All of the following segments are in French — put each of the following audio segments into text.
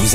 Vous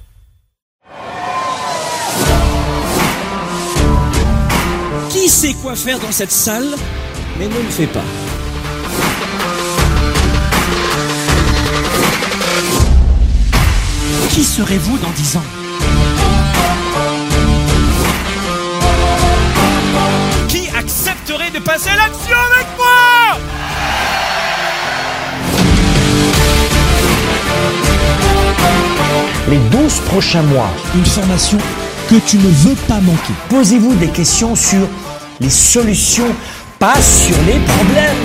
Qui sait quoi faire dans cette salle, mais ne le fait pas. Qui serez-vous dans 10 ans? Qui accepterait de passer à l'action avec moi? Les 12 prochains mois, une formation que tu ne veux pas manquer. Posez-vous des questions sur les solutions, pas sur les problèmes.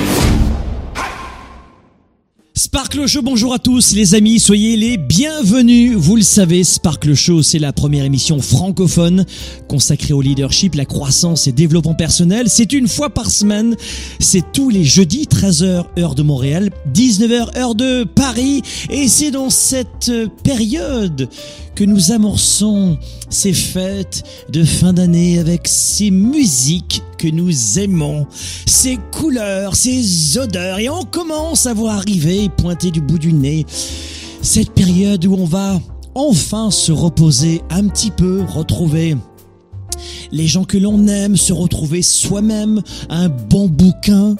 Spark le show, bonjour à tous les amis, soyez les bienvenus. Vous le savez, Spark le show, c'est la première émission francophone consacrée au leadership, la croissance et développement personnel. C'est une fois par semaine, c'est tous les jeudis, 13h heure de Montréal, 19h heure de Paris. Et c'est dans cette période que nous amorçons ces fêtes de fin d'année avec ces musiques que nous aimons, ces couleurs, ces odeurs, et on commence à voir arriver, pointer du bout du nez, cette période où on va enfin se reposer un petit peu, retrouver les gens que l'on aime, se retrouver soi-même, un bon bouquin,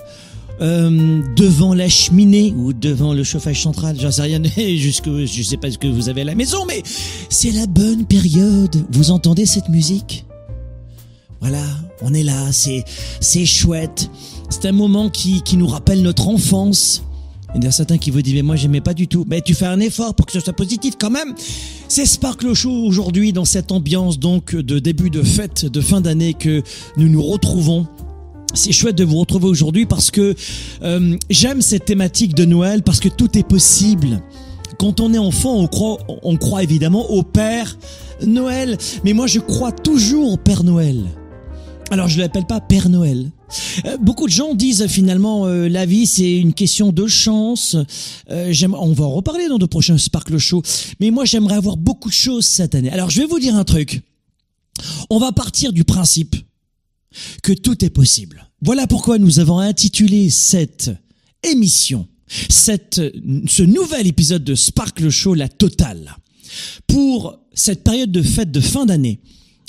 devant la cheminée ou devant le chauffage central, j'en sais rien, je sais pas ce que vous avez à la maison, mais c'est la bonne période. Vous entendez cette musique? Voilà, on est là, c'est chouette. C'est un moment qui nous rappelle notre enfance. Il y a certains qui vous disent, mais moi j'aimais pas du tout. Mais tu fais un effort pour que ce soit positif quand même. C'est Spark le show aujourd'hui dans cette ambiance donc de début de fête, de fin d'année que nous nous retrouvons. C'est chouette de vous retrouver aujourd'hui parce que j'aime cette thématique de Noël parce que tout est possible. Quand on est enfant, on croit évidemment au Père Noël. Mais moi, je crois toujours au Père Noël. Alors, je ne l'appelle pas Père Noël. Beaucoup de gens disent finalement la vie, c'est une question de chance. On va en reparler dans de prochains Spark le show. Mais moi, j'aimerais avoir beaucoup de choses cette année. Alors, je vais vous dire un truc. On va partir du principe que tout est possible. Voilà pourquoi nous avons intitulé cette émission, ce nouvel épisode de Spark le show, la totale. Pour cette période de fête de fin d'année,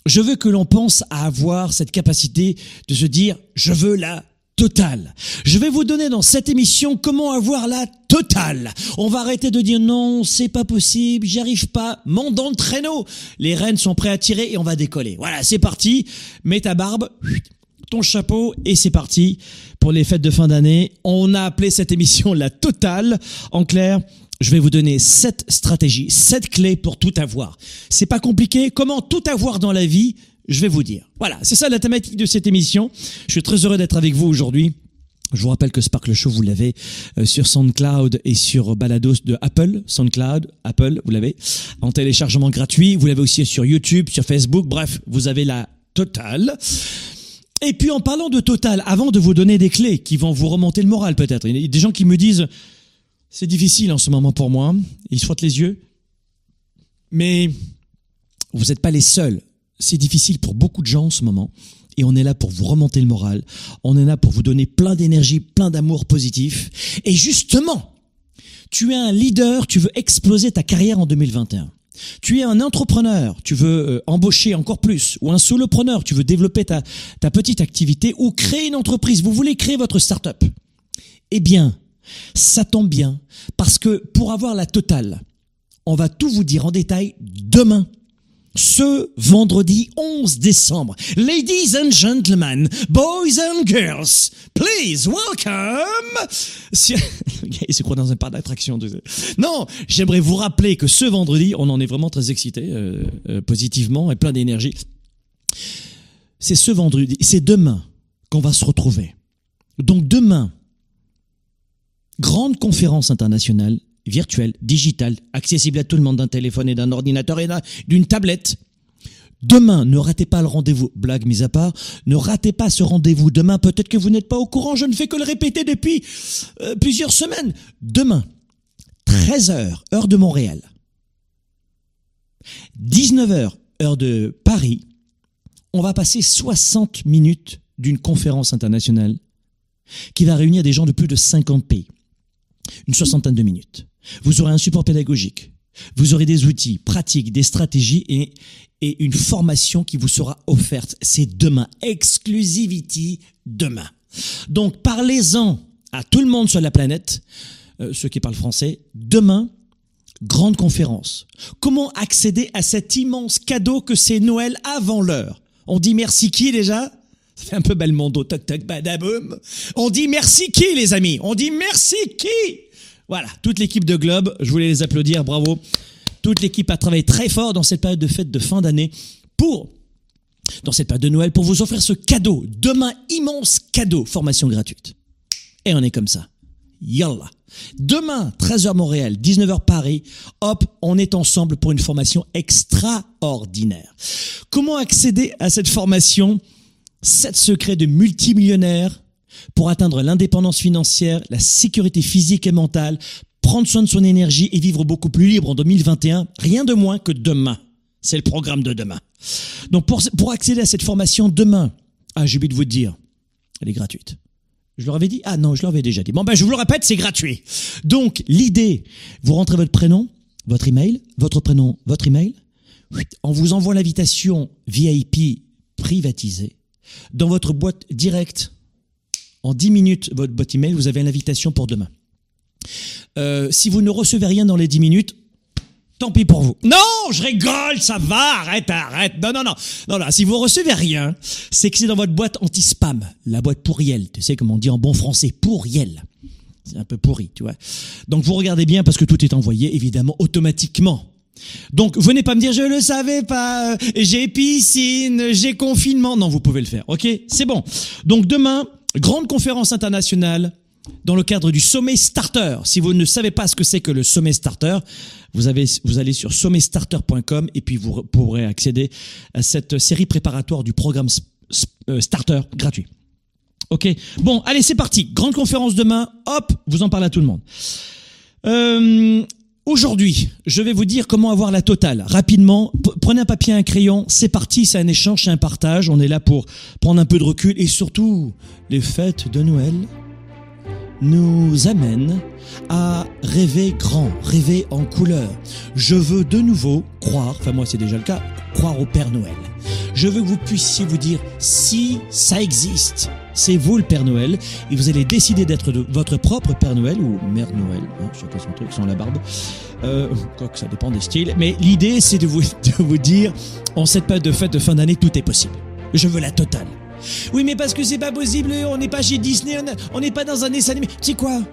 je veux que l'on pense à avoir cette capacité de se dire « je veux la totale ». Je vais vous donner dans cette émission comment avoir la totale. On va arrêter de dire « non, c'est pas possible, j'y arrive pas, monte dans le traîneau ». Les rênes sont prêts à tirer et on va décoller. Voilà, c'est parti, mets ta barbe, ton chapeau et c'est parti pour les fêtes de fin d'année. On a appelé cette émission « la totale ». En clair, je vais vous donner 7 stratégies, 7 clés pour tout avoir. C'est pas compliqué. Comment tout avoir dans la vie, je vais vous dire. Voilà, c'est ça la thématique de cette émission. Je suis très heureux d'être avec vous aujourd'hui. Je vous rappelle que Spark le show, vous l'avez sur SoundCloud et sur Balados de Apple. SoundCloud, Apple, vous l'avez en téléchargement gratuit. Vous l'avez aussi sur YouTube, sur Facebook. Bref, vous avez la totale. Et puis en parlant de totale, avant de vous donner des clés qui vont vous remonter le moral peut-être, il y a des gens qui me disent... C'est difficile en ce moment pour moi, ils se frottent les yeux, mais vous n'êtes pas les seuls. C'est difficile pour beaucoup de gens en ce moment et on est là pour vous remonter le moral, on est là pour vous donner plein d'énergie, plein d'amour positif. Et justement, tu es un leader, tu veux exploser ta carrière en 2021. Tu es un entrepreneur, tu veux embaucher encore plus, ou un solopreneur, tu veux développer ta petite activité ou créer une entreprise, vous voulez créer votre start-up. Eh bien, ça tombe bien, parce que pour avoir la totale, on va tout vous dire en détail demain ce vendredi 11 décembre. Ladies and gentlemen, boys and girls, please welcome... Il se croit dans un parc d'attractions. Non, j'aimerais vous rappeler que ce vendredi, on en est vraiment très excités, positivement et plein d'énergie. C'est ce vendredi, c'est demain qu'on va se retrouver. Donc demain, grande conférence internationale, virtuelle, digitale, accessible à tout le monde d'un téléphone et d'un ordinateur et d'une tablette. Demain, ne ratez pas le rendez-vous, blague mise à part, ne ratez pas ce rendez-vous. Demain, peut-être que vous n'êtes pas au courant, je ne fais que le répéter depuis plusieurs semaines. Demain, 13h, heure de Montréal, 19h, heure de Paris, on va passer 60 minutes d'une conférence internationale qui va réunir des gens de plus de 50 pays. Une soixantaine de minutes. Vous aurez un support pédagogique. Vous aurez des outils pratiques, des stratégies et une formation qui vous sera offerte. C'est demain. Exclusivity demain. Donc, parlez-en à tout le monde sur la planète, ceux qui parlent français. Demain, grande conférence. Comment accéder à cet immense cadeau que c'est Noël avant l'heure? On dit merci qui déjà? Ça fait un peu Belmondo, toc toc, badaboum. On dit merci qui, les amis? On dit merci qui? Voilà, toute l'équipe de Globe, je voulais les applaudir, bravo. Toute l'équipe a travaillé très fort dans cette période de fête de fin d'année dans cette période de Noël, pour vous offrir ce cadeau. Demain, immense cadeau, formation gratuite. Et on est comme ça. Yallah. Demain, 13h Montréal, 19h Paris, hop, on est ensemble pour une formation extraordinaire. Comment accéder à cette formation? 7 secrets de multimillionnaires pour atteindre l'indépendance financière, la sécurité physique et mentale, prendre soin de son énergie et vivre beaucoup plus libre en 2021, rien de moins que demain. C'est le programme de demain. Donc pour accéder à cette formation demain, j'ai oublié de vous dire, elle est gratuite. Je leur avais dit? Ah non, je leur avais déjà dit. Bon ben je vous le répète, c'est gratuit. Donc l'idée, vous rentrez votre prénom, votre email, on vous envoie l'invitation VIP privatisée. Dans votre boîte directe, en 10 minutes, votre boîte email, vous avez l'invitation pour demain. Si vous ne recevez rien dans les 10 minutes, tant pis pour vous. Non, je rigole, ça va, arrête. Non, si vous recevez rien, c'est que c'est dans votre boîte anti-spam, la boîte pourriel. Tu sais comme on dit en bon français, pourriel. C'est un peu pourri, tu vois. Donc vous regardez bien parce que tout est envoyé, évidemment, automatiquement. Donc, venez pas me dire, je le savais pas, j'ai piscine, j'ai confinement. Non, vous pouvez le faire, ok? C'est bon. Donc, demain, grande conférence internationale dans le cadre du Sommet Starter. Si vous ne savez pas ce que c'est que le Sommet Starter, vous allez sur sommetstarter.com et puis vous pourrez accéder à cette série préparatoire du programme Starter gratuit. Ok? Bon, allez, c'est parti. Grande conférence demain. Hop, vous en parlez à tout le monde. Aujourd'hui, je vais vous dire comment avoir la totale. Rapidement, prenez un papier, un crayon, c'est parti, c'est un échange, c'est un partage. On est là pour prendre un peu de recul et surtout, les fêtes de Noël nous amènent à rêver grand, rêver en couleur. Je veux de nouveau croire, enfin moi c'est déjà le cas, croire au Père Noël. Je veux que vous puissiez vous dire si ça existe. C'est vous le Père Noël et vous allez décider d'être votre propre Père Noël ou Mère Noël, hein, chacun son truc, sans la barbe. Quoique ça dépend des styles. Mais l'idée, c'est de vous dire, en cette période de fête de fin d'année, tout est possible. Je veux la totale. Oui, mais parce que c'est pas possible, on n'est pas chez Disney, on n'est pas dans un dessin animé. Tu sais quoi?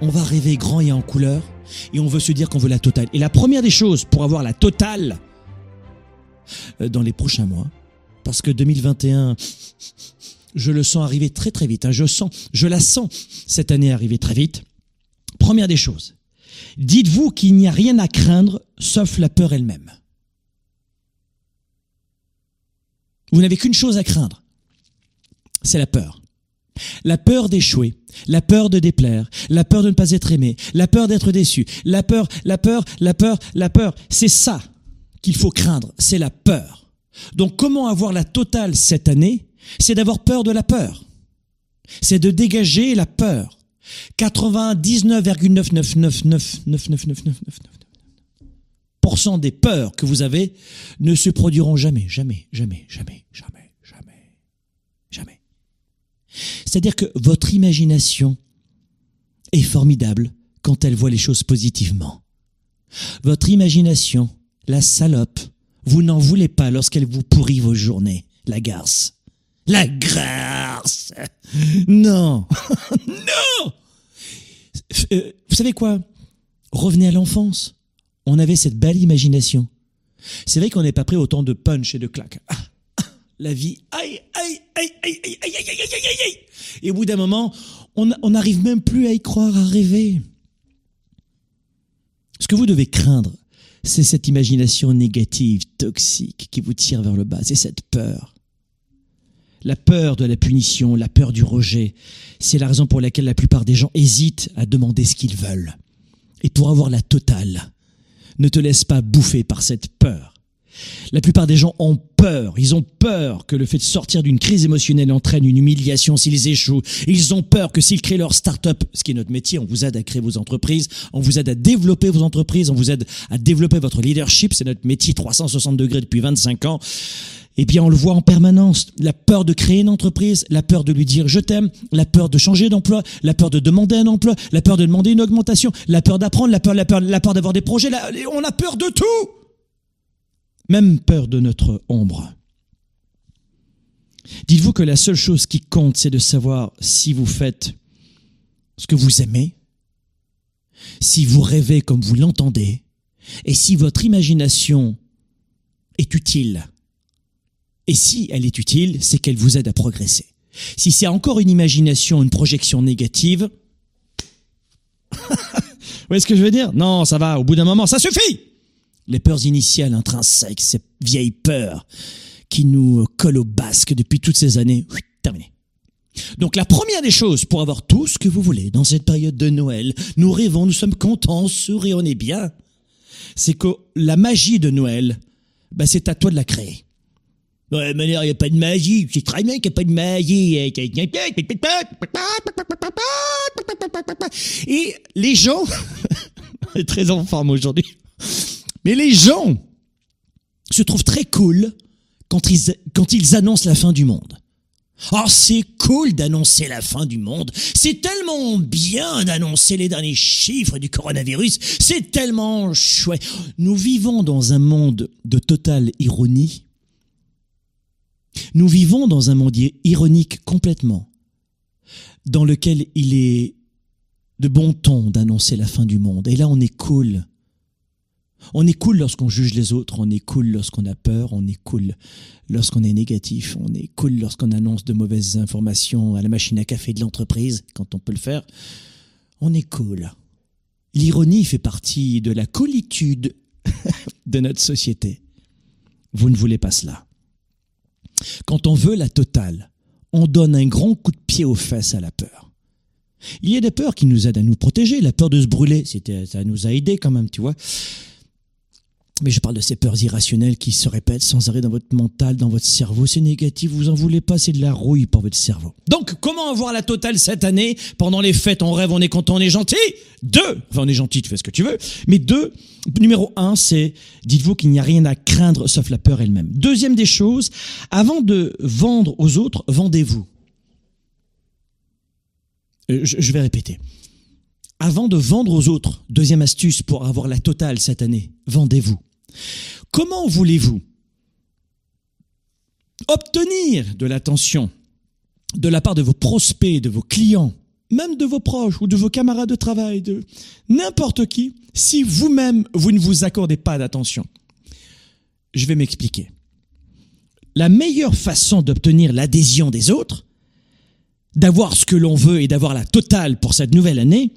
On va rêver grand et en couleur et on veut se dire qu'on veut la totale. Et la première des choses pour avoir la totale dans les prochains mois, parce que 2021... je le sens arriver très très vite. Je la sens cette année arriver très vite. Première des choses, dites-vous qu'il n'y a rien à craindre sauf la peur elle-même. Vous n'avez qu'une chose à craindre, c'est la peur. La peur d'échouer, la peur de déplaire, la peur de ne pas être aimé, la peur d'être déçu, la peur. C'est ça qu'il faut craindre, c'est la peur. Donc comment avoir la totale cette année ? C'est d'avoir peur de la peur. C'est de dégager la peur. 99,9999999% des peurs que vous avez ne se produiront jamais. C'est-à-dire que votre imagination est formidable quand elle voit les choses positivement. Votre imagination, la salope, Vous n'en voulez pas lorsqu'elle vous pourrit vos journées, la garce. La garce! Non! Non! Vous savez quoi? Revenez à l'enfance. On avait cette belle imagination. C'est vrai qu'on n'est pas pris autant de punch et de claques. Ah, ah, la vie, aïe, aïe, aïe, aïe, aïe, aïe, aïe, aïe, aïe, aïe. Et au bout d'un moment, on n'arrive même plus à y croire, à rêver. Ce que vous devez craindre, c'est cette imagination négative, toxique, qui vous tire vers le bas. C'est cette peur. La peur de la punition, la peur du rejet. C'est la raison pour laquelle la plupart des gens hésitent à demander ce qu'ils veulent. Et pour avoir la totale, ne te laisse pas bouffer par cette peur. La plupart des gens ont peur. Ils ont peur que le fait de sortir d'une crise émotionnelle entraîne une humiliation s'ils échouent. Ils ont peur que s'ils créent leur start-up, ce qui est notre métier, on vous aide à créer vos entreprises, on vous aide à développer vos entreprises, on vous aide à développer votre leadership, c'est notre métier 360 degrés depuis 25 ans. Eh bien, on le voit en permanence. La peur de créer une entreprise, la peur de lui dire je t'aime, la peur de changer d'emploi, la peur de demander un emploi, la peur de demander une augmentation, la peur d'apprendre, la peur d'avoir des projets. On a peur de tout! Même peur de notre ombre. Dites-vous que la seule chose qui compte, c'est de savoir si vous faites ce que vous aimez, si vous rêvez comme vous l'entendez, et si votre imagination est utile. Et si elle est utile, c'est qu'elle vous aide à progresser. Si c'est encore une imagination, une projection négative, vous voyez ce que je veux dire? Non, ça va, au bout d'un moment, ça suffit! Les peurs initiales intrinsèques, ces vieilles peurs qui nous collent au basque depuis toutes ces années, terminé. Donc la première des choses pour avoir tout ce que vous voulez dans cette période de Noël, nous rêvons, nous sommes contents, on sourit, on est bien, c'est que la magie de Noël, bah, c'est à toi de la créer. Ouais, mais il n'y a pas de magie, c'est très bien qu'il n'y a pas de magie. Et les gens, on est très en forme aujourd'hui. Mais les gens se trouvent très cool quand ils annoncent la fin du monde. Oh, c'est cool d'annoncer la fin du monde. C'est tellement bien d'annoncer les derniers chiffres du coronavirus. C'est tellement chouette. Nous vivons dans un monde de totale ironie. Nous vivons dans un monde ironique complètement, dans lequel il est de bon ton d'annoncer la fin du monde. Et là, on est cool. On est cool lorsqu'on juge les autres, on est cool lorsqu'on a peur, on est cool lorsqu'on est négatif, on est cool lorsqu'on annonce de mauvaises informations à la machine à café de l'entreprise, quand on peut le faire. On est cool. L'ironie fait partie de la coolitude de notre société. Vous ne voulez pas cela. Quand on veut la totale, on donne un grand coup de pied aux fesses à la peur. Il y a des peurs qui nous aident à nous protéger, la peur de se brûler, ça nous a aidés quand même, tu vois. Mais je parle de ces peurs irrationnelles qui se répètent sans arrêt dans votre mental, dans votre cerveau. C'est négatif, vous en voulez pas, c'est de la rouille pour votre cerveau. Donc, comment avoir la totale cette année? Pendant les fêtes, on rêve, on est content, on est gentil. On est gentil, tu fais ce que tu veux. Mais numéro 1, c'est dites-vous qu'il n'y a rien à craindre sauf la peur elle-même. Deuxième des choses, avant de vendre aux autres, vendez-vous. Je vais répéter. Avant de vendre aux autres, deuxième astuce pour avoir la totale cette année, vendez-vous. Comment voulez-vous obtenir de l'attention de la part de vos prospects, de vos clients, même de vos proches ou de vos camarades de travail, de n'importe qui, si vous-même, vous ne vous accordez pas d'attention? Je vais m'expliquer. La meilleure façon d'obtenir l'adhésion des autres, d'avoir ce que l'on veut et d'avoir la totale pour cette nouvelle année,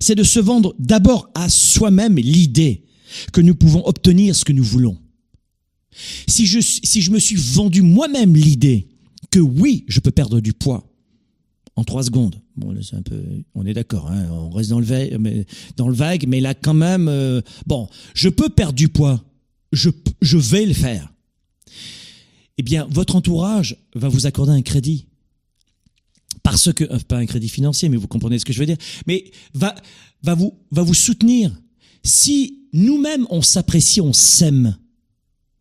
c'est de se vendre d'abord à soi-même l'idée que nous pouvons obtenir ce que nous voulons. Si je me suis vendu moi-même l'idée que oui, je peux perdre du poids en 3 secondes. Bon, là, c'est un peu, on est d'accord, hein, on reste dans le vague, mais là quand même, je peux perdre du poids, je vais le faire. Eh bien, votre entourage va vous accorder un crédit. Parce que, pas un crédit financier, mais vous comprenez ce que je veux dire, mais va vous soutenir. Si nous-mêmes on s'apprécie, on s'aime,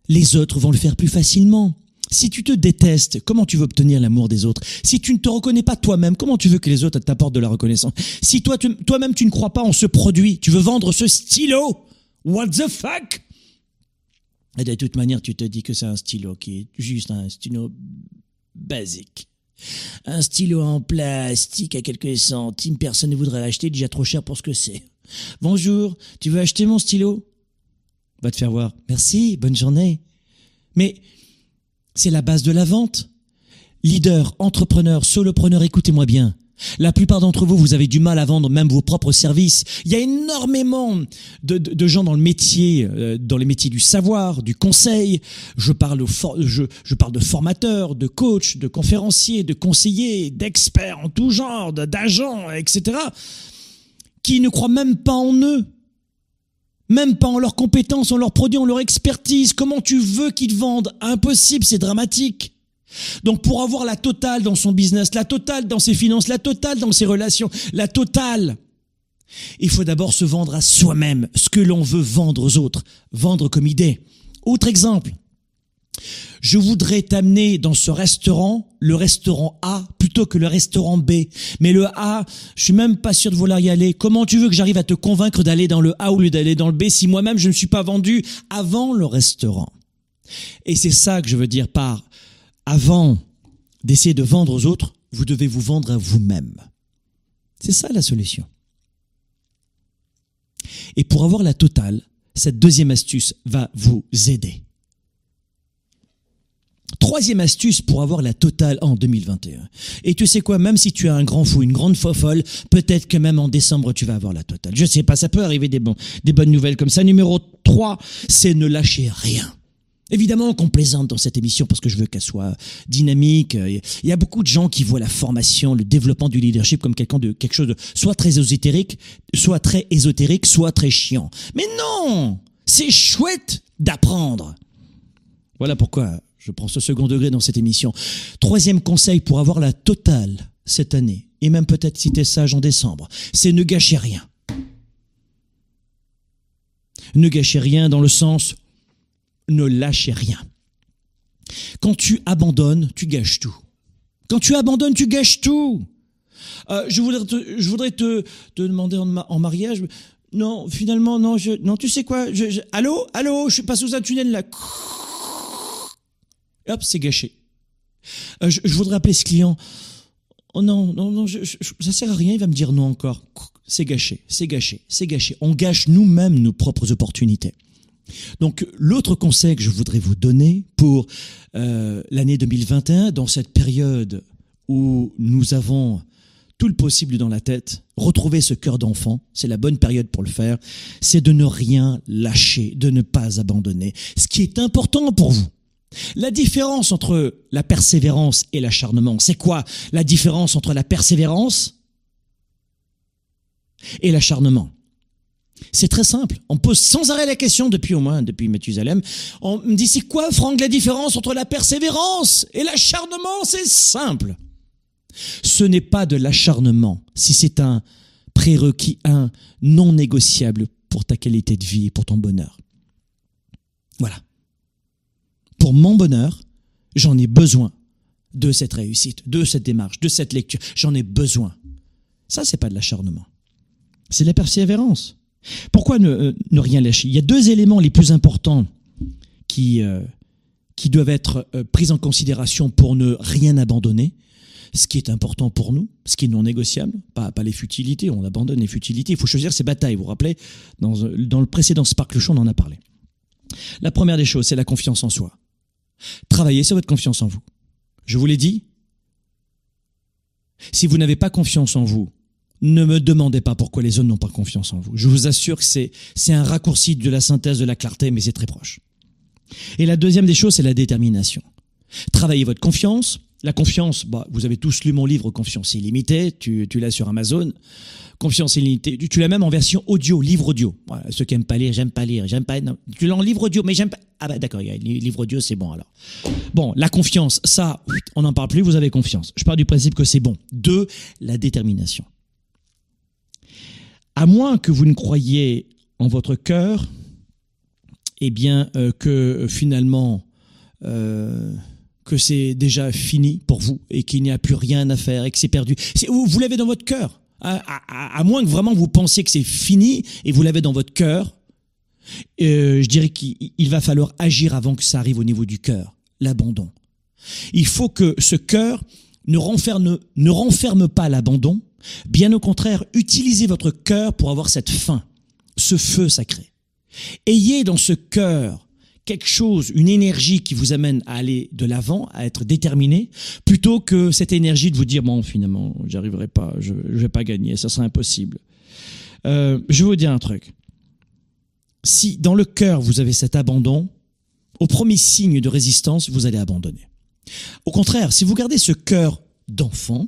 les autres vont le faire plus facilement. Si tu te détestes, comment tu veux obtenir l'amour des autres? Si tu ne te reconnais pas toi-même, comment tu veux que les autres t'apportent de la reconnaissance? Si toi-même tu ne crois pas en ce produit, tu veux vendre ce stylo, what the fuck? Et de toute manière, tu te dis que c'est un stylo qui est juste un stylo basique. Un stylo en plastique à quelques centimes, personne ne voudrait l'acheter, déjà trop cher pour ce que c'est. « Bonjour, tu veux acheter mon stylo ?»« Va te faire voir. »« Merci, bonne journée. » Mais c'est la base de la vente. Leader, entrepreneur, solopreneur, écoutez-moi bien. La plupart d'entre vous, vous avez du mal à vendre même vos propres services. Il y a énormément de gens dans le métier, dans les métiers du savoir, du conseil. Je parle de formateurs, de coachs, de conférenciers, de conseillers, d'experts en tout genre, d'agents, etc. qui ne croient même pas en eux. Même pas en leurs compétences, en leurs produits, en leur expertise. Comment tu veux qu'ils vendent? Impossible, c'est dramatique. Donc pour avoir la totale dans son business, la totale dans ses finances, la totale dans ses relations, la totale, il faut d'abord se vendre à soi-même, ce que l'on veut vendre aux autres, vendre comme idée. Autre exemple, je voudrais t'amener dans ce restaurant, le restaurant A plutôt que le restaurant B. Mais le A, je suis même pas sûr de vouloir y aller. Comment tu veux que j'arrive à te convaincre d'aller dans le A au lieu d'aller dans le B si moi-même je ne suis pas vendu avant le restaurant? Et c'est ça que je veux dire par... Avant d'essayer de vendre aux autres, vous devez vous vendre à vous-même. C'est ça la solution. Et pour avoir la totale, cette deuxième astuce va vous aider. Troisième astuce pour avoir la totale en 2021. Et tu sais quoi, même si tu as un grand fou, une grande fofolle, peut-être que même en décembre, tu vas avoir la totale. Je sais pas, ça peut arriver des bonnes nouvelles comme ça. Numéro 3, c'est ne lâcher rien. Évidemment qu'on plaisante dans cette émission parce que je veux qu'elle soit dynamique. Il y a beaucoup de gens qui voient la formation, le développement du leadership comme quelque chose de soit très ésotérique, soit très chiant. Mais non! C'est chouette d'apprendre! Voilà pourquoi je prends ce second degré dans cette émission. Troisième conseil pour avoir la totale cette année, et même peut-être si t'es sage en décembre, c'est ne gâcher rien. Ne gâcher rien dans le sens... Ne lâchez rien. Quand tu abandonnes, tu gâches tout. Quand tu abandonnes, tu gâches tout. Je voudrais te demander en mariage. Non, finalement, non. Non, tu sais quoi? Allô, je passe sous un tunnel là. Hop, c'est gâché. Je voudrais appeler ce client. Oh non. Ça sert à rien. Il va me dire non encore. C'est gâché. On gâche nous-mêmes nos propres opportunités. Donc l'autre conseil que je voudrais vous donner pour l'année 2021, dans cette période où nous avons tout le possible dans la tête, retrouver ce cœur d'enfant, c'est la bonne période pour le faire, c'est de ne rien lâcher, de ne pas abandonner. Ce qui est important pour vous. La différence entre la persévérance et l'acharnement, c'est quoi? La différence entre la persévérance et l'acharnement. C'est très simple. On pose sans arrêt la question depuis Mathusalem. On me dit, c'est quoi, Franck, la différence entre la persévérance et l'acharnement? C'est simple. Ce n'est pas de l'acharnement si c'est un prérequis, un non négociable pour ta qualité de vie et pour ton bonheur. Voilà. Pour mon bonheur, j'en ai besoin de cette réussite, de cette démarche, de cette lecture. J'en ai besoin. Ça, c'est pas de l'acharnement. C'est de la persévérance. Pourquoi ne rien lâcher? Il y a deux éléments les plus importants qui doivent être pris en considération pour ne rien abandonner. Ce qui est important pour nous, ce qui est non négociable, pas les futilités, on abandonne les futilités. Il faut choisir ses batailles, vous vous rappelez, dans le précédent Spark le Show, on en a parlé. La première des choses, c'est la confiance en soi. Travaillez sur votre confiance en vous. Je vous l'ai dit, si vous n'avez pas confiance en vous, ne me demandez pas pourquoi les autres n'ont pas confiance en vous. Je vous assure que c'est un raccourci de la synthèse de la clarté, mais c'est très proche. Et la deuxième des choses, c'est la détermination. Travaillez votre confiance. La confiance, vous avez tous lu mon livre Confiance Illimitée, tu l'as sur Amazon. Confiance Illimitée, tu l'as même en version audio, livre audio. Voilà, ceux qui n'aiment pas lire, j'aime pas. Non. Tu l'as en livre audio, mais j'aime pas. Ah bah d'accord, livre audio, c'est bon alors. Bon, la confiance, ça, on n'en parle plus, vous avez confiance. Je pars du principe que c'est bon. 2, la détermination. À moins que vous ne croyiez en votre cœur, eh bien que finalement que c'est déjà fini pour vous et qu'il n'y a plus rien à faire et que c'est perdu. Vous l'avez dans votre cœur. À moins que vraiment vous pensiez que c'est fini et vous l'avez dans votre cœur, je dirais qu'il va falloir agir avant que ça arrive au niveau du cœur, l'abandon. Il faut que ce cœur ne renferme pas l'abandon. Bien au contraire, utilisez votre cœur pour avoir cette faim, ce feu sacré. Ayez dans ce cœur quelque chose, une énergie qui vous amène à aller de l'avant, à être déterminé, plutôt que cette énergie de vous dire « Bon, finalement, j'arriverai pas, je vais pas gagner, ça sera impossible. » Je vais vous dire un truc. Si dans le cœur, vous avez cet abandon, au premier signe de résistance, vous allez abandonner. Au contraire, si vous gardez ce cœur d'enfant,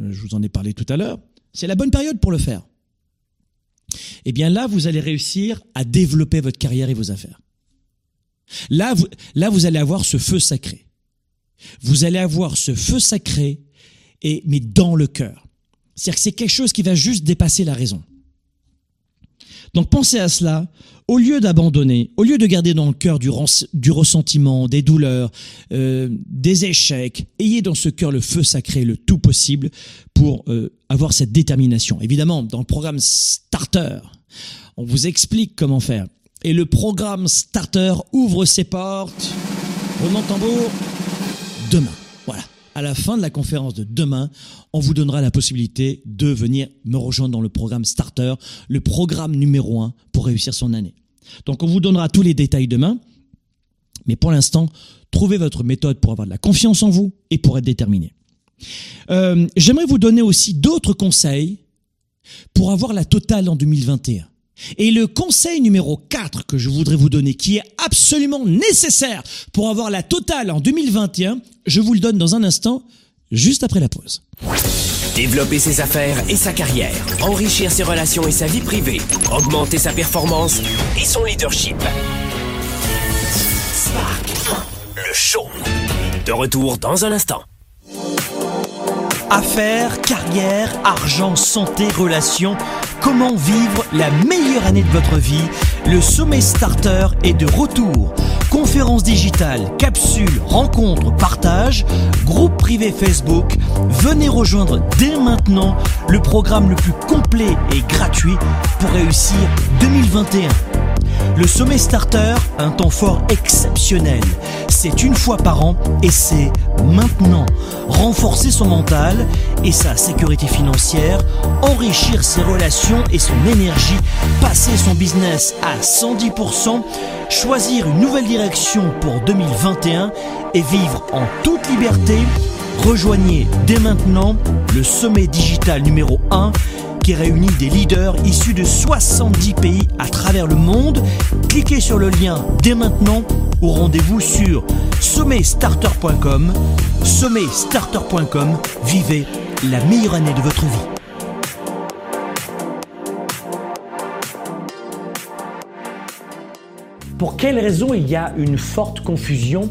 je vous en ai parlé tout à l'heure, c'est la bonne période pour le faire. Eh bien là, vous allez réussir à développer votre carrière et vos affaires. Là, vous allez avoir ce feu sacré. Vous allez avoir ce feu sacré, mais dans le cœur. C'est-à-dire que c'est quelque chose qui va juste dépasser la raison. Donc pensez à cela, au lieu d'abandonner, au lieu de garder dans le cœur du ressentiment, des douleurs, des échecs, ayez dans ce cœur le feu sacré, le tout possible pour avoir cette détermination. Évidemment, dans le programme Starter, on vous explique comment faire. Et le programme Starter ouvre ses portes, roulement de tambour, demain. Voilà. À la fin de la conférence de demain, on vous donnera la possibilité de venir me rejoindre dans le programme Starter, le programme numéro 1 pour réussir son année. Donc on vous donnera tous les détails demain, mais pour l'instant, trouvez votre méthode pour avoir de la confiance en vous et pour être déterminé. J'aimerais vous donner aussi d'autres conseils pour avoir la totale en 2021. Et le conseil numéro 4 que je voudrais vous donner, qui est absolument nécessaire pour avoir la totale en 2021, je vous le donne dans un instant, juste après la pause. Développer ses affaires et sa carrière, enrichir ses relations et sa vie privée, augmenter sa performance et son leadership. Spark, le show. De retour dans un instant. Affaires, carrière, argent, santé, relations, comment vivre la meilleure année de votre vie? Le sommet Starter est de retour. Conférences digitales, capsules, rencontres, partages, groupe privé Facebook. Venez rejoindre dès maintenant le programme le plus complet et gratuit pour réussir 2021. Le sommet Starter, un temps fort exceptionnel. C'est une fois par an et c'est maintenant. Renforcer son mental et sa sécurité financière, enrichir ses relations et son énergie, passer son business à 110%, choisir une nouvelle direction pour 2021 et vivre en toute liberté. Rejoignez dès maintenant le sommet digital numéro 1 qui réunit des leaders issus de 70 pays à travers le monde. Cliquez sur le lien dès maintenant ou rendez-vous sur sommetstarter.com. Sommetstarter.com, vivez la meilleure année de votre vie. Pour quelles raisons il y a une forte confusion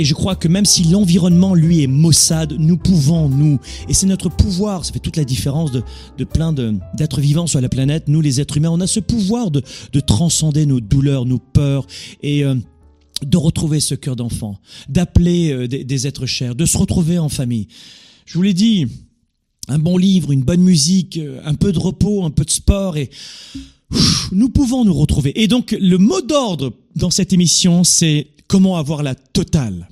Et je crois que même si l'environnement, lui, est maussade, nous pouvons, nous, et c'est notre pouvoir, ça fait toute la différence de plein d'êtres vivants sur la planète, nous les êtres humains, on a ce pouvoir de transcender nos douleurs, nos peurs, et de retrouver ce cœur d'enfant, d'appeler des êtres chers, de se retrouver en famille. Je vous l'ai dit, un bon livre, une bonne musique, un peu de repos, un peu de sport, et nous pouvons nous retrouver. Et donc, le mot d'ordre dans cette émission, c'est comment avoir la totale.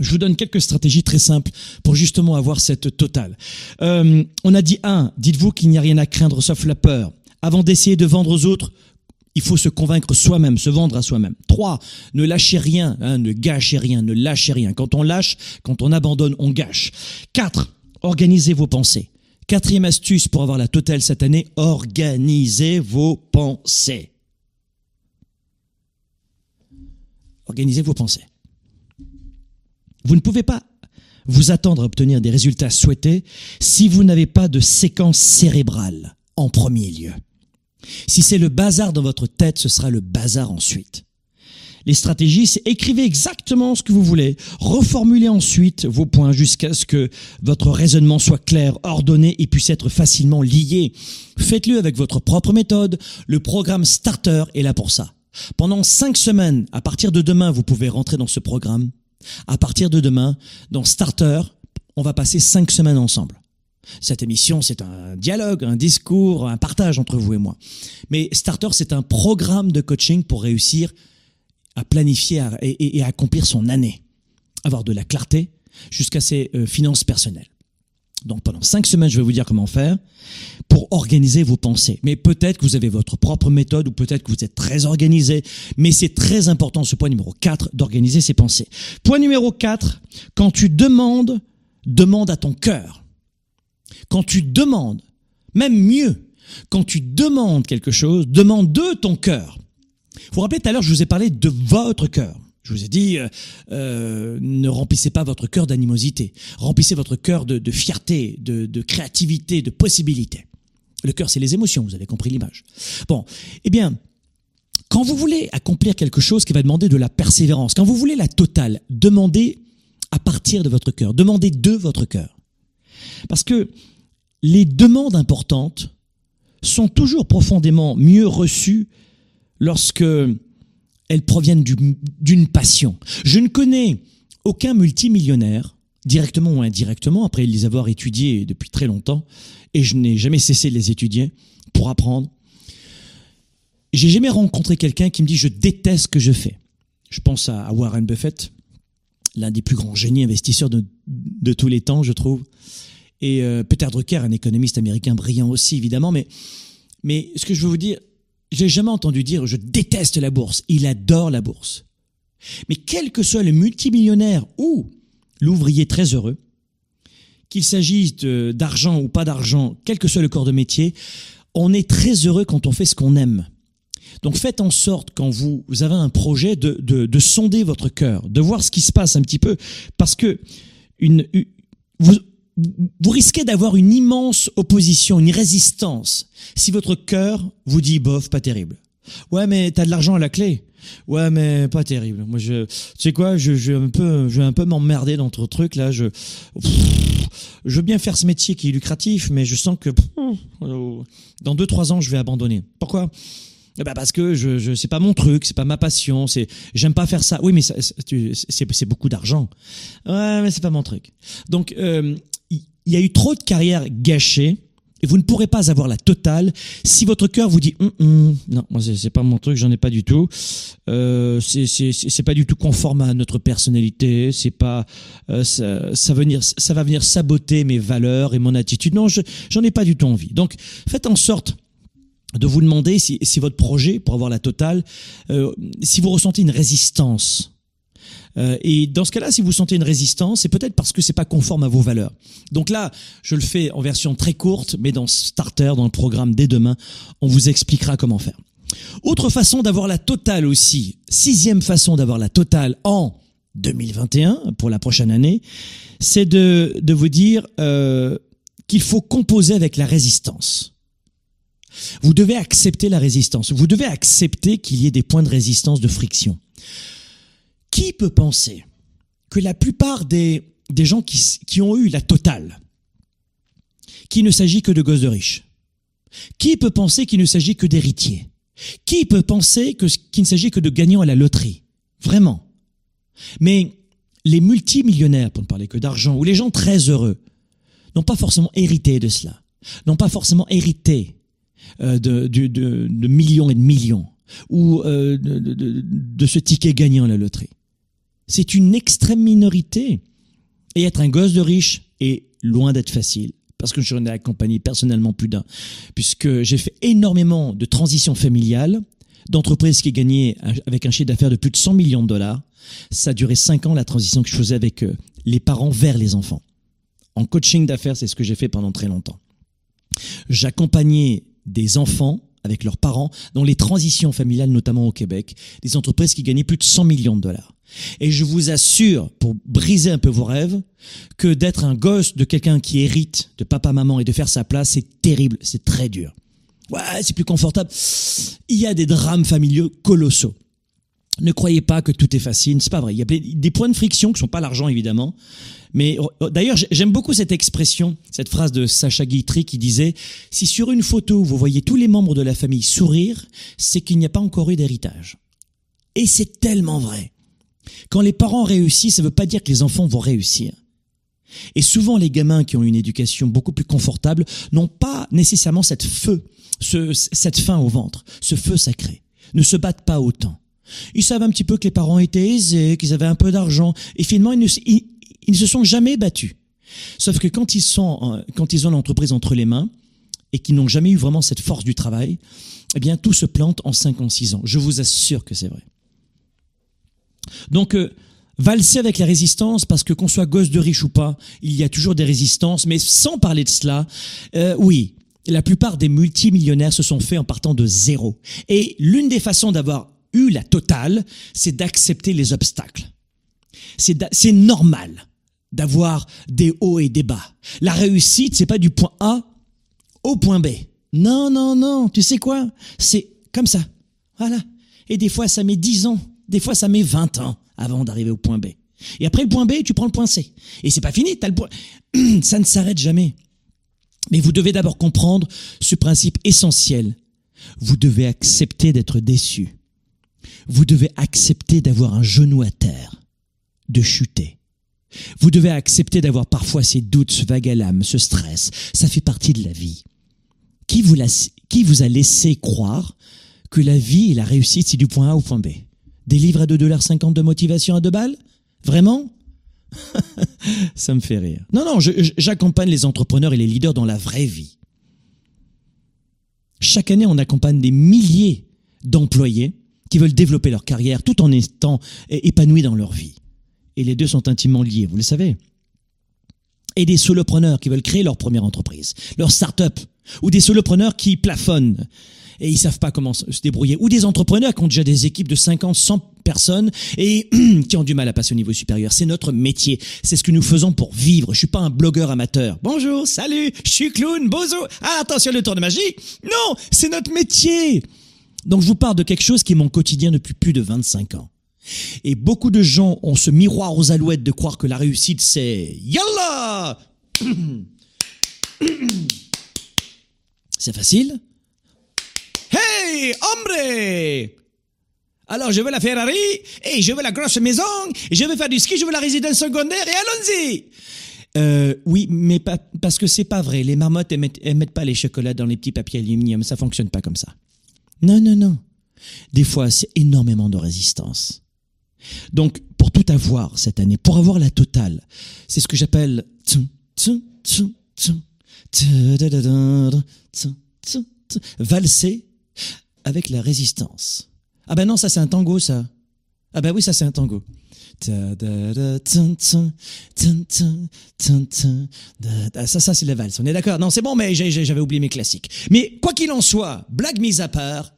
Je vous donne quelques stratégies très simples pour justement avoir cette totale. On a dit 1, dites-vous qu'il n'y a rien à craindre sauf la peur. Avant d'essayer de vendre aux autres, il faut se convaincre soi-même, se vendre à soi-même. 3, ne lâchez rien, ne gâchez rien, ne lâchez rien. Quand on lâche, quand on abandonne, on gâche. 4, organisez vos pensées. 4e astuce pour avoir la totale cette année, organisez vos pensées. Organisez vos pensées. Vous ne pouvez pas vous attendre à obtenir des résultats souhaités si vous n'avez pas de séquence cérébrale en premier lieu. Si c'est le bazar dans votre tête, ce sera le bazar ensuite. Les stratégies, c'est écrivez exactement ce que vous voulez, reformulez ensuite vos points jusqu'à ce que votre raisonnement soit clair, ordonné et puisse être facilement lié. Faites-le avec votre propre méthode. Le programme Starter est là pour ça. Pendant 5 semaines, à partir de demain, vous pouvez rentrer dans ce programme. À partir de demain, dans Starter, on va passer 5 semaines ensemble. Cette émission, c'est un dialogue, un discours, un partage entre vous et moi. Mais Starter, c'est un programme de coaching pour réussir à planifier et à accomplir son année. Avoir de la clarté jusqu'à ses finances personnelles. Donc pendant 5 semaines, je vais vous dire comment faire pour organiser vos pensées. Mais peut-être que vous avez votre propre méthode ou peut-être que vous êtes très organisé. Mais c'est très important, ce point numéro 4, d'organiser ses pensées. Point numéro 4, quand tu demandes, demande à ton cœur. Quand tu demandes, même mieux, quand tu demandes quelque chose, demande de ton cœur. Vous vous rappelez, tout à l'heure, je vous ai parlé de votre cœur. Je vous ai dit, ne remplissez pas votre cœur d'animosité. Remplissez votre cœur de fierté, de créativité, de possibilités. Le cœur, c'est les émotions, vous avez compris l'image. Bon, eh bien, quand vous voulez accomplir quelque chose qui va demander de la persévérance, quand vous voulez la totale, demandez à partir de votre cœur, demandez de votre cœur. Parce que les demandes importantes sont toujours profondément mieux reçues lorsque elles proviennent d'une passion. Je ne connais aucun multimillionnaire, directement ou indirectement, après les avoir étudiés depuis très longtemps, et je n'ai jamais cessé de les étudier pour apprendre. J'ai jamais rencontré quelqu'un qui me dit « je déteste ce que je fais ». Je pense à Warren Buffett, l'un des plus grands génies investisseurs de tous les temps, je trouve. Et Peter Drucker, un économiste américain brillant aussi, évidemment. Mais ce que je veux vous dire, j'ai jamais entendu dire « je déteste la bourse ». Il adore la bourse. Mais quel que soit le multimillionnaire ou l'ouvrier très heureux, qu'il s'agisse d'argent ou pas d'argent, quel que soit le corps de métier, on est très heureux quand on fait ce qu'on aime. Donc faites en sorte, quand vous avez un projet, de sonder votre cœur, de voir ce qui se passe un petit peu, parce que vous risquez d'avoir une immense opposition, une résistance. Si votre cœur vous dit « bof, pas terrible ». Ouais, mais t'as de l'argent à la clé. Ouais, mais pas terrible. Moi, tu sais quoi, je vais un peu m'emmerder dans ton truc, là. Je veux bien faire ce métier qui est lucratif, mais je sens que dans 2-3 ans, je vais abandonner. Pourquoi? Bah parce que c'est pas mon truc, c'est pas ma passion, j'aime pas faire ça. Oui, mais c'est beaucoup d'argent. Ouais, mais c'est pas mon truc. Donc, Il y a eu trop de carrières gâchées et vous ne pourrez pas avoir la totale si votre cœur vous dit non, moi c'est pas mon truc, j'en ai pas du tout. C'est pas du tout conforme à notre personnalité. C'est pas ça va venir saboter mes valeurs et mon attitude. Non, j'en ai pas du tout envie. Donc faites en sorte de vous demander si votre projet, pour avoir la totale, si vous ressentez une résistance. Et dans ce cas-là, si vous sentez une résistance, c'est peut-être parce que c'est pas conforme à vos valeurs. Donc là, je le fais en version très courte, mais dans Starter, dans le programme dès demain, on vous expliquera comment faire. Autre façon d'avoir la totale aussi, 6e façon d'avoir la totale en 2021, pour la prochaine année, c'est de vous dire qu'il faut composer avec la résistance. Vous devez accepter la résistance. Vous devez accepter qu'il y ait des points de résistance, de friction. Qui peut penser que la plupart des gens qui ont eu la totale, qu'il ne s'agit que de gosses de riches? Qui peut penser qu'il ne s'agit que d'héritiers? Qui peut penser qu'il ne s'agit que de gagnants à la loterie? Vraiment. Mais les multimillionnaires, pour ne parler que d'argent, ou les gens très heureux, n'ont pas forcément hérité de cela, n'ont pas forcément hérité de millions et de millions, ou de ce ticket gagnant à la loterie. C'est une extrême minorité. Et être un gosse de riche est loin d'être facile, parce que j'en ai accompagné personnellement plus d'un, puisque j'ai fait énormément de transitions familiales, d'entreprises qui gagnaient avec un chiffre d'affaires de plus de 100 millions de dollars. Ça a duré 5 ans, la transition que je faisais avec les parents vers les enfants. En coaching d'affaires, c'est ce que j'ai fait pendant très longtemps. J'accompagnais des enfants avec leurs parents dans les transitions familiales, notamment au Québec, des entreprises qui gagnaient plus de 100 millions de dollars. Et je vous assure, pour briser un peu vos rêves, que d'être un gosse de quelqu'un qui hérite de papa-maman et de faire sa place, c'est terrible, c'est très dur. Ouais, c'est plus confortable. Il y a des drames familiaux colossaux. Ne croyez pas que tout est facile, c'est pas vrai. Il y a des points de friction qui ne sont pas l'argent, évidemment. Mais d'ailleurs, j'aime beaucoup cette expression, cette phrase de Sacha Guitry qui disait « Si sur une photo, vous voyez tous les membres de la famille sourire, c'est qu'il n'y a pas encore eu d'héritage. » Et c'est tellement vrai. Quand les parents réussissent, ça ne veut pas dire que les enfants vont réussir. Et souvent, les gamins qui ont une éducation beaucoup plus confortable n'ont pas nécessairement cette faim au ventre, ce feu sacré, ne se battent pas autant. Ils savent un petit peu que les parents étaient aisés, qu'ils avaient un peu d'argent, et finalement ils ne se sont jamais battus. Sauf que quand ils ont l'entreprise entre les mains et qu'ils n'ont jamais eu vraiment cette force du travail, eh bien tout se plante en 5 ans, 6 ans. Je vous assure que c'est vrai. Donc valser avec la résistance, parce que qu'on soit gosse de riche ou pas, il y a toujours des résistances. Mais sans parler de cela, oui, la plupart des multimillionnaires se sont faits en partant de zéro. Et l'une des façons d'avoir la totale, c'est d'accepter les obstacles. C'est normal d'avoir des hauts et des bas. La réussite, c'est pas du point A au point B. Non, non, non. Tu sais quoi? C'est comme ça. Voilà. Et des fois, ça met 10 ans. Des fois, ça met 20 ans avant d'arriver au point B. Et après le point B, tu prends le point C. Et c'est pas fini. T'as le point. Ça ne s'arrête jamais. Mais vous devez d'abord comprendre ce principe essentiel. Vous devez accepter d'être déçu. Vous devez accepter d'avoir un genou à terre, de chuter. Vous devez accepter d'avoir parfois ces doutes, ce vague à l'âme, ce stress. Ça fait partie de la vie. Qui vous a laissé croire que la vie et la réussite, c'est du point A au point B? Des livres à 2,50 $ de motivation à 2 balles? Vraiment? Ça me fait rire. Non, non, j'accompagne les entrepreneurs et les leaders dans la vraie vie. Chaque année, on accompagne des milliers d'employés qui veulent développer leur carrière tout en étant épanouis dans leur vie. Et les deux sont intimement liés, vous le savez. Et des solopreneurs qui veulent créer leur première entreprise, leur start-up, ou des solopreneurs qui plafonnent et ils savent pas comment se débrouiller, ou des entrepreneurs qui ont déjà des équipes de 50, 100 personnes et qui ont du mal à passer au niveau supérieur. C'est notre métier, c'est ce que nous faisons pour vivre. Je suis pas un blogueur amateur. Bonjour, salut, je suis clown, bozo. Ah, attention le tour de magie. Non, c'est notre métier. Donc je vous parle de quelque chose qui est mon quotidien depuis plus de 25 ans. Et beaucoup de gens ont ce miroir aux alouettes de croire que la réussite c'est yallah. C'est facile. Hey, hombre! Alors je veux la Ferrari, et je veux la grosse maison, et je veux faire du ski, je veux la résidence secondaire, et allons-y! Oui, mais parce que c'est pas vrai. Les marmottes, elles mettent pas les chocolats dans les petits papiers aluminium. Ça fonctionne pas comme ça. Non, non, non. Des fois, c'est énormément de résistance. Donc, pour tout avoir cette année, pour avoir la totale, c'est ce que j'appelle valser avec la résistance. Ah ben non, ça c'est un tango, ça. Ah ben oui, ça c'est un tango. Ça c'est la valse, on est d'accord? Non, c'est bon, mais j'avais oublié mes classiques. Mais quoi qu'il en soit, blague mise à part,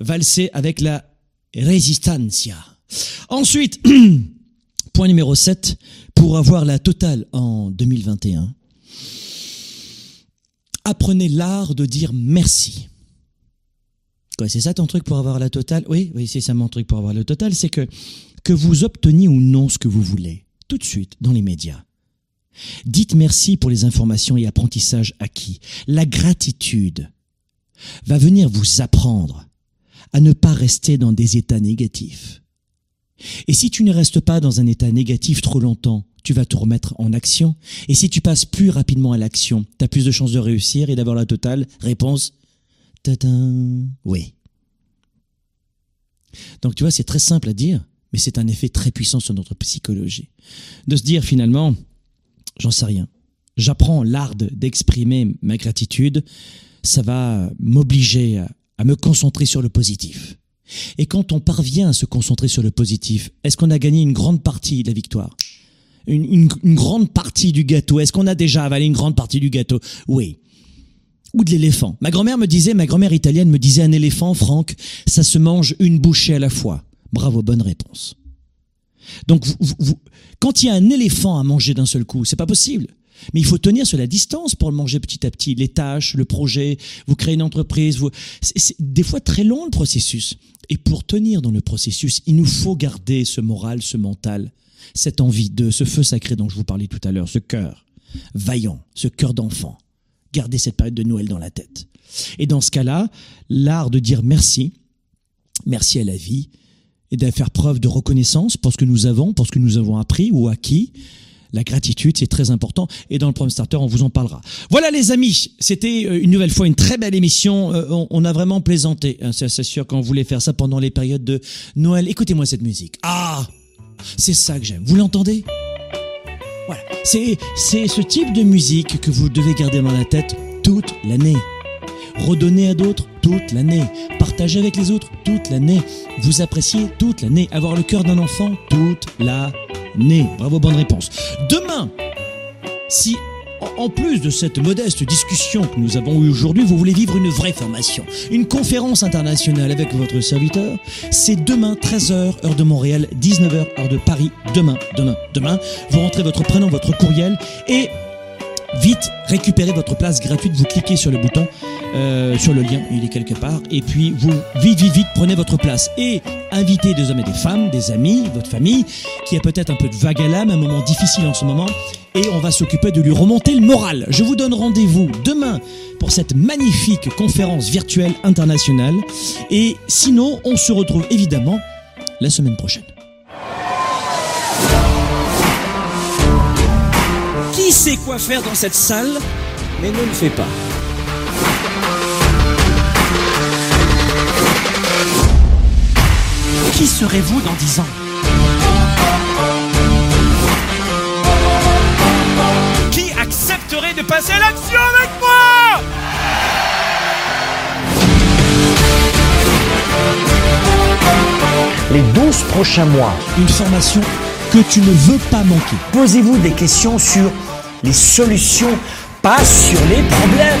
valser avec la résistancia. Ensuite, point numéro 7, pour avoir la totale en 2021, apprenez l'art de dire merci. Quoi, c'est ça ton truc pour avoir la totale? Oui, c'est ça mon truc pour avoir la totale, c'est que vous obteniez ou non ce que vous voulez, tout de suite, dans les médias. Dites merci pour les informations et apprentissages acquis. La gratitude va venir vous apprendre à ne pas rester dans des états négatifs. Et si tu ne restes pas dans un état négatif trop longtemps, tu vas te remettre en action. Et si tu passes plus rapidement à l'action, tu as plus de chances de réussir et d'avoir la totale. Réponse, tadam, oui. Donc tu vois, c'est très simple à dire, mais c'est un effet très puissant sur notre psychologie. De se dire finalement, j'en sais rien, j'apprends l'art d'exprimer ma gratitude, ça va m'obliger à me concentrer sur le positif. Et quand on parvient à se concentrer sur le positif, est-ce qu'on a gagné une grande partie de la victoire? Une grande partie du gâteau? Est-ce qu'on a déjà avalé une grande partie du gâteau? Oui. Ou de l'éléphant. Ma grand-mère italienne me disait, un éléphant, Franck, ça se mange une bouchée à la fois. Bravo, bonne réponse. Donc, quand il y a un éléphant à manger d'un seul coup, c'est pas possible. Mais il faut tenir sur la distance pour le manger petit à petit. Les tâches, le projet, vous créez une entreprise. C'est des fois très long le processus. Et pour tenir dans le processus, il nous faut garder ce moral, ce mental, cette envie de, ce feu sacré dont je vous parlais tout à l'heure, ce cœur vaillant, ce cœur d'enfant. Gardez cette période de Noël dans la tête. Et dans ce cas-là, l'art de dire merci, merci à la vie, et de faire preuve de reconnaissance pour ce que nous avons, pour ce que nous avons appris ou acquis. La gratitude, c'est très important. Et dans le Programme Starter, on vous en parlera. Voilà les amis, c'était une nouvelle fois une très belle émission. On a vraiment plaisanté. C'est sûr qu'on voulait faire ça pendant les périodes de Noël. Écoutez-moi cette musique. Ah, c'est ça que j'aime. Vous l'entendez? Voilà. C'est ce type de musique que vous devez garder dans la tête toute l'année. Redonner à d'autres toute l'année. Partager avec les autres toute l'année. Vous apprécier toute l'année. Avoir le cœur d'un enfant toute l'année. Bravo, bonne réponse. Demain, si en plus de cette modeste discussion que nous avons eue aujourd'hui, vous voulez vivre une vraie formation, une conférence internationale avec votre serviteur, c'est demain 13h, heure de Montréal, 19h, heure de Paris. Demain, vous rentrez votre prénom, votre courriel et vite, récupérez votre place gratuite. Vous cliquez sur le bouton, sur le lien, il est quelque part. Et puis, vous, vite, prenez votre place. Et invitez des hommes et des femmes, des amis, votre famille, qui a peut-être un peu de vague à l'âme, un moment difficile en ce moment. Et on va s'occuper de lui remonter le moral. Je vous donne rendez-vous demain pour cette magnifique conférence virtuelle internationale. Et sinon, on se retrouve évidemment la semaine prochaine. Qui sait quoi faire dans cette salle, mais ne le fait pas. Qui serez-vous dans 10 ans? Qui accepterait de passer à l'action avec moi? Les 12 prochains mois. Une formation que tu ne veux pas manquer. Posez-vous des questions sur les solutions, pas sur les problèmes.